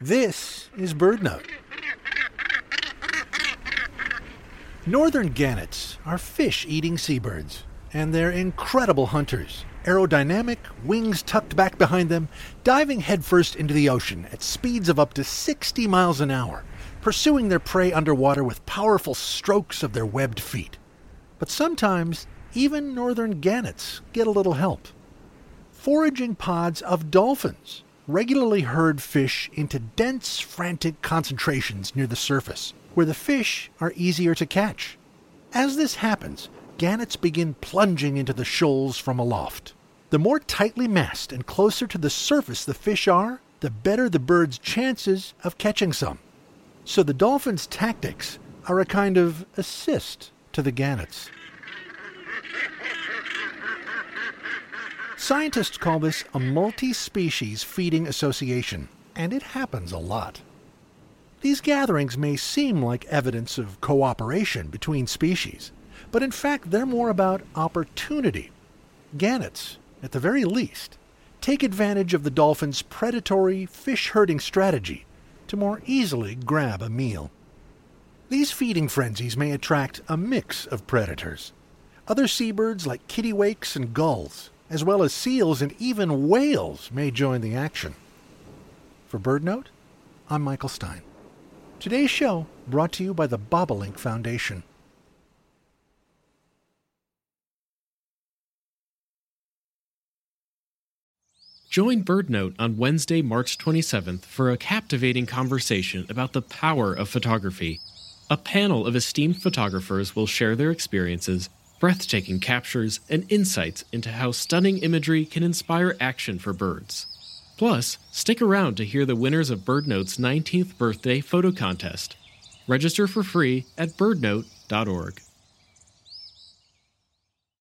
This is BirdNote. Northern gannets are fish-eating seabirds, and they're incredible hunters. Aerodynamic, wings tucked back behind them, diving headfirst into the ocean at speeds of up to 60 miles an hour, pursuing their prey underwater with powerful strokes of their webbed feet. But sometimes, even northern gannets get a little help. Foraging pods of dolphins regularly herd fish into dense, frantic concentrations near the surface, where the fish are easier to catch. As this happens, gannets begin plunging into the shoals from aloft. The more tightly massed and closer to the surface the fish are, the better the bird's chances of catching some. So the dolphins' tactics are a kind of assist to the gannets. Scientists call this a multi-species feeding association, and it happens a lot. These gatherings may seem like evidence of cooperation between species, but in fact they're more about opportunity. Gannets, at the very least, take advantage of the dolphin's predatory fish-herding strategy to more easily grab a meal. These feeding frenzies may attract a mix of predators. Other seabirds like kittiwakes and gulls, as well as seals and even whales, may join the action. For BirdNote, I'm Michael Stein. Today's show brought to you by the Bobolink Foundation. Join BirdNote on Wednesday, March 27th for a captivating conversation about the power of photography. A panel of esteemed photographers will share their experiences, breathtaking captures, and insights into how stunning imagery can inspire action for birds. Plus, stick around to hear the winners of BirdNote's 19th birthday photo contest. Register for free at birdnote.org.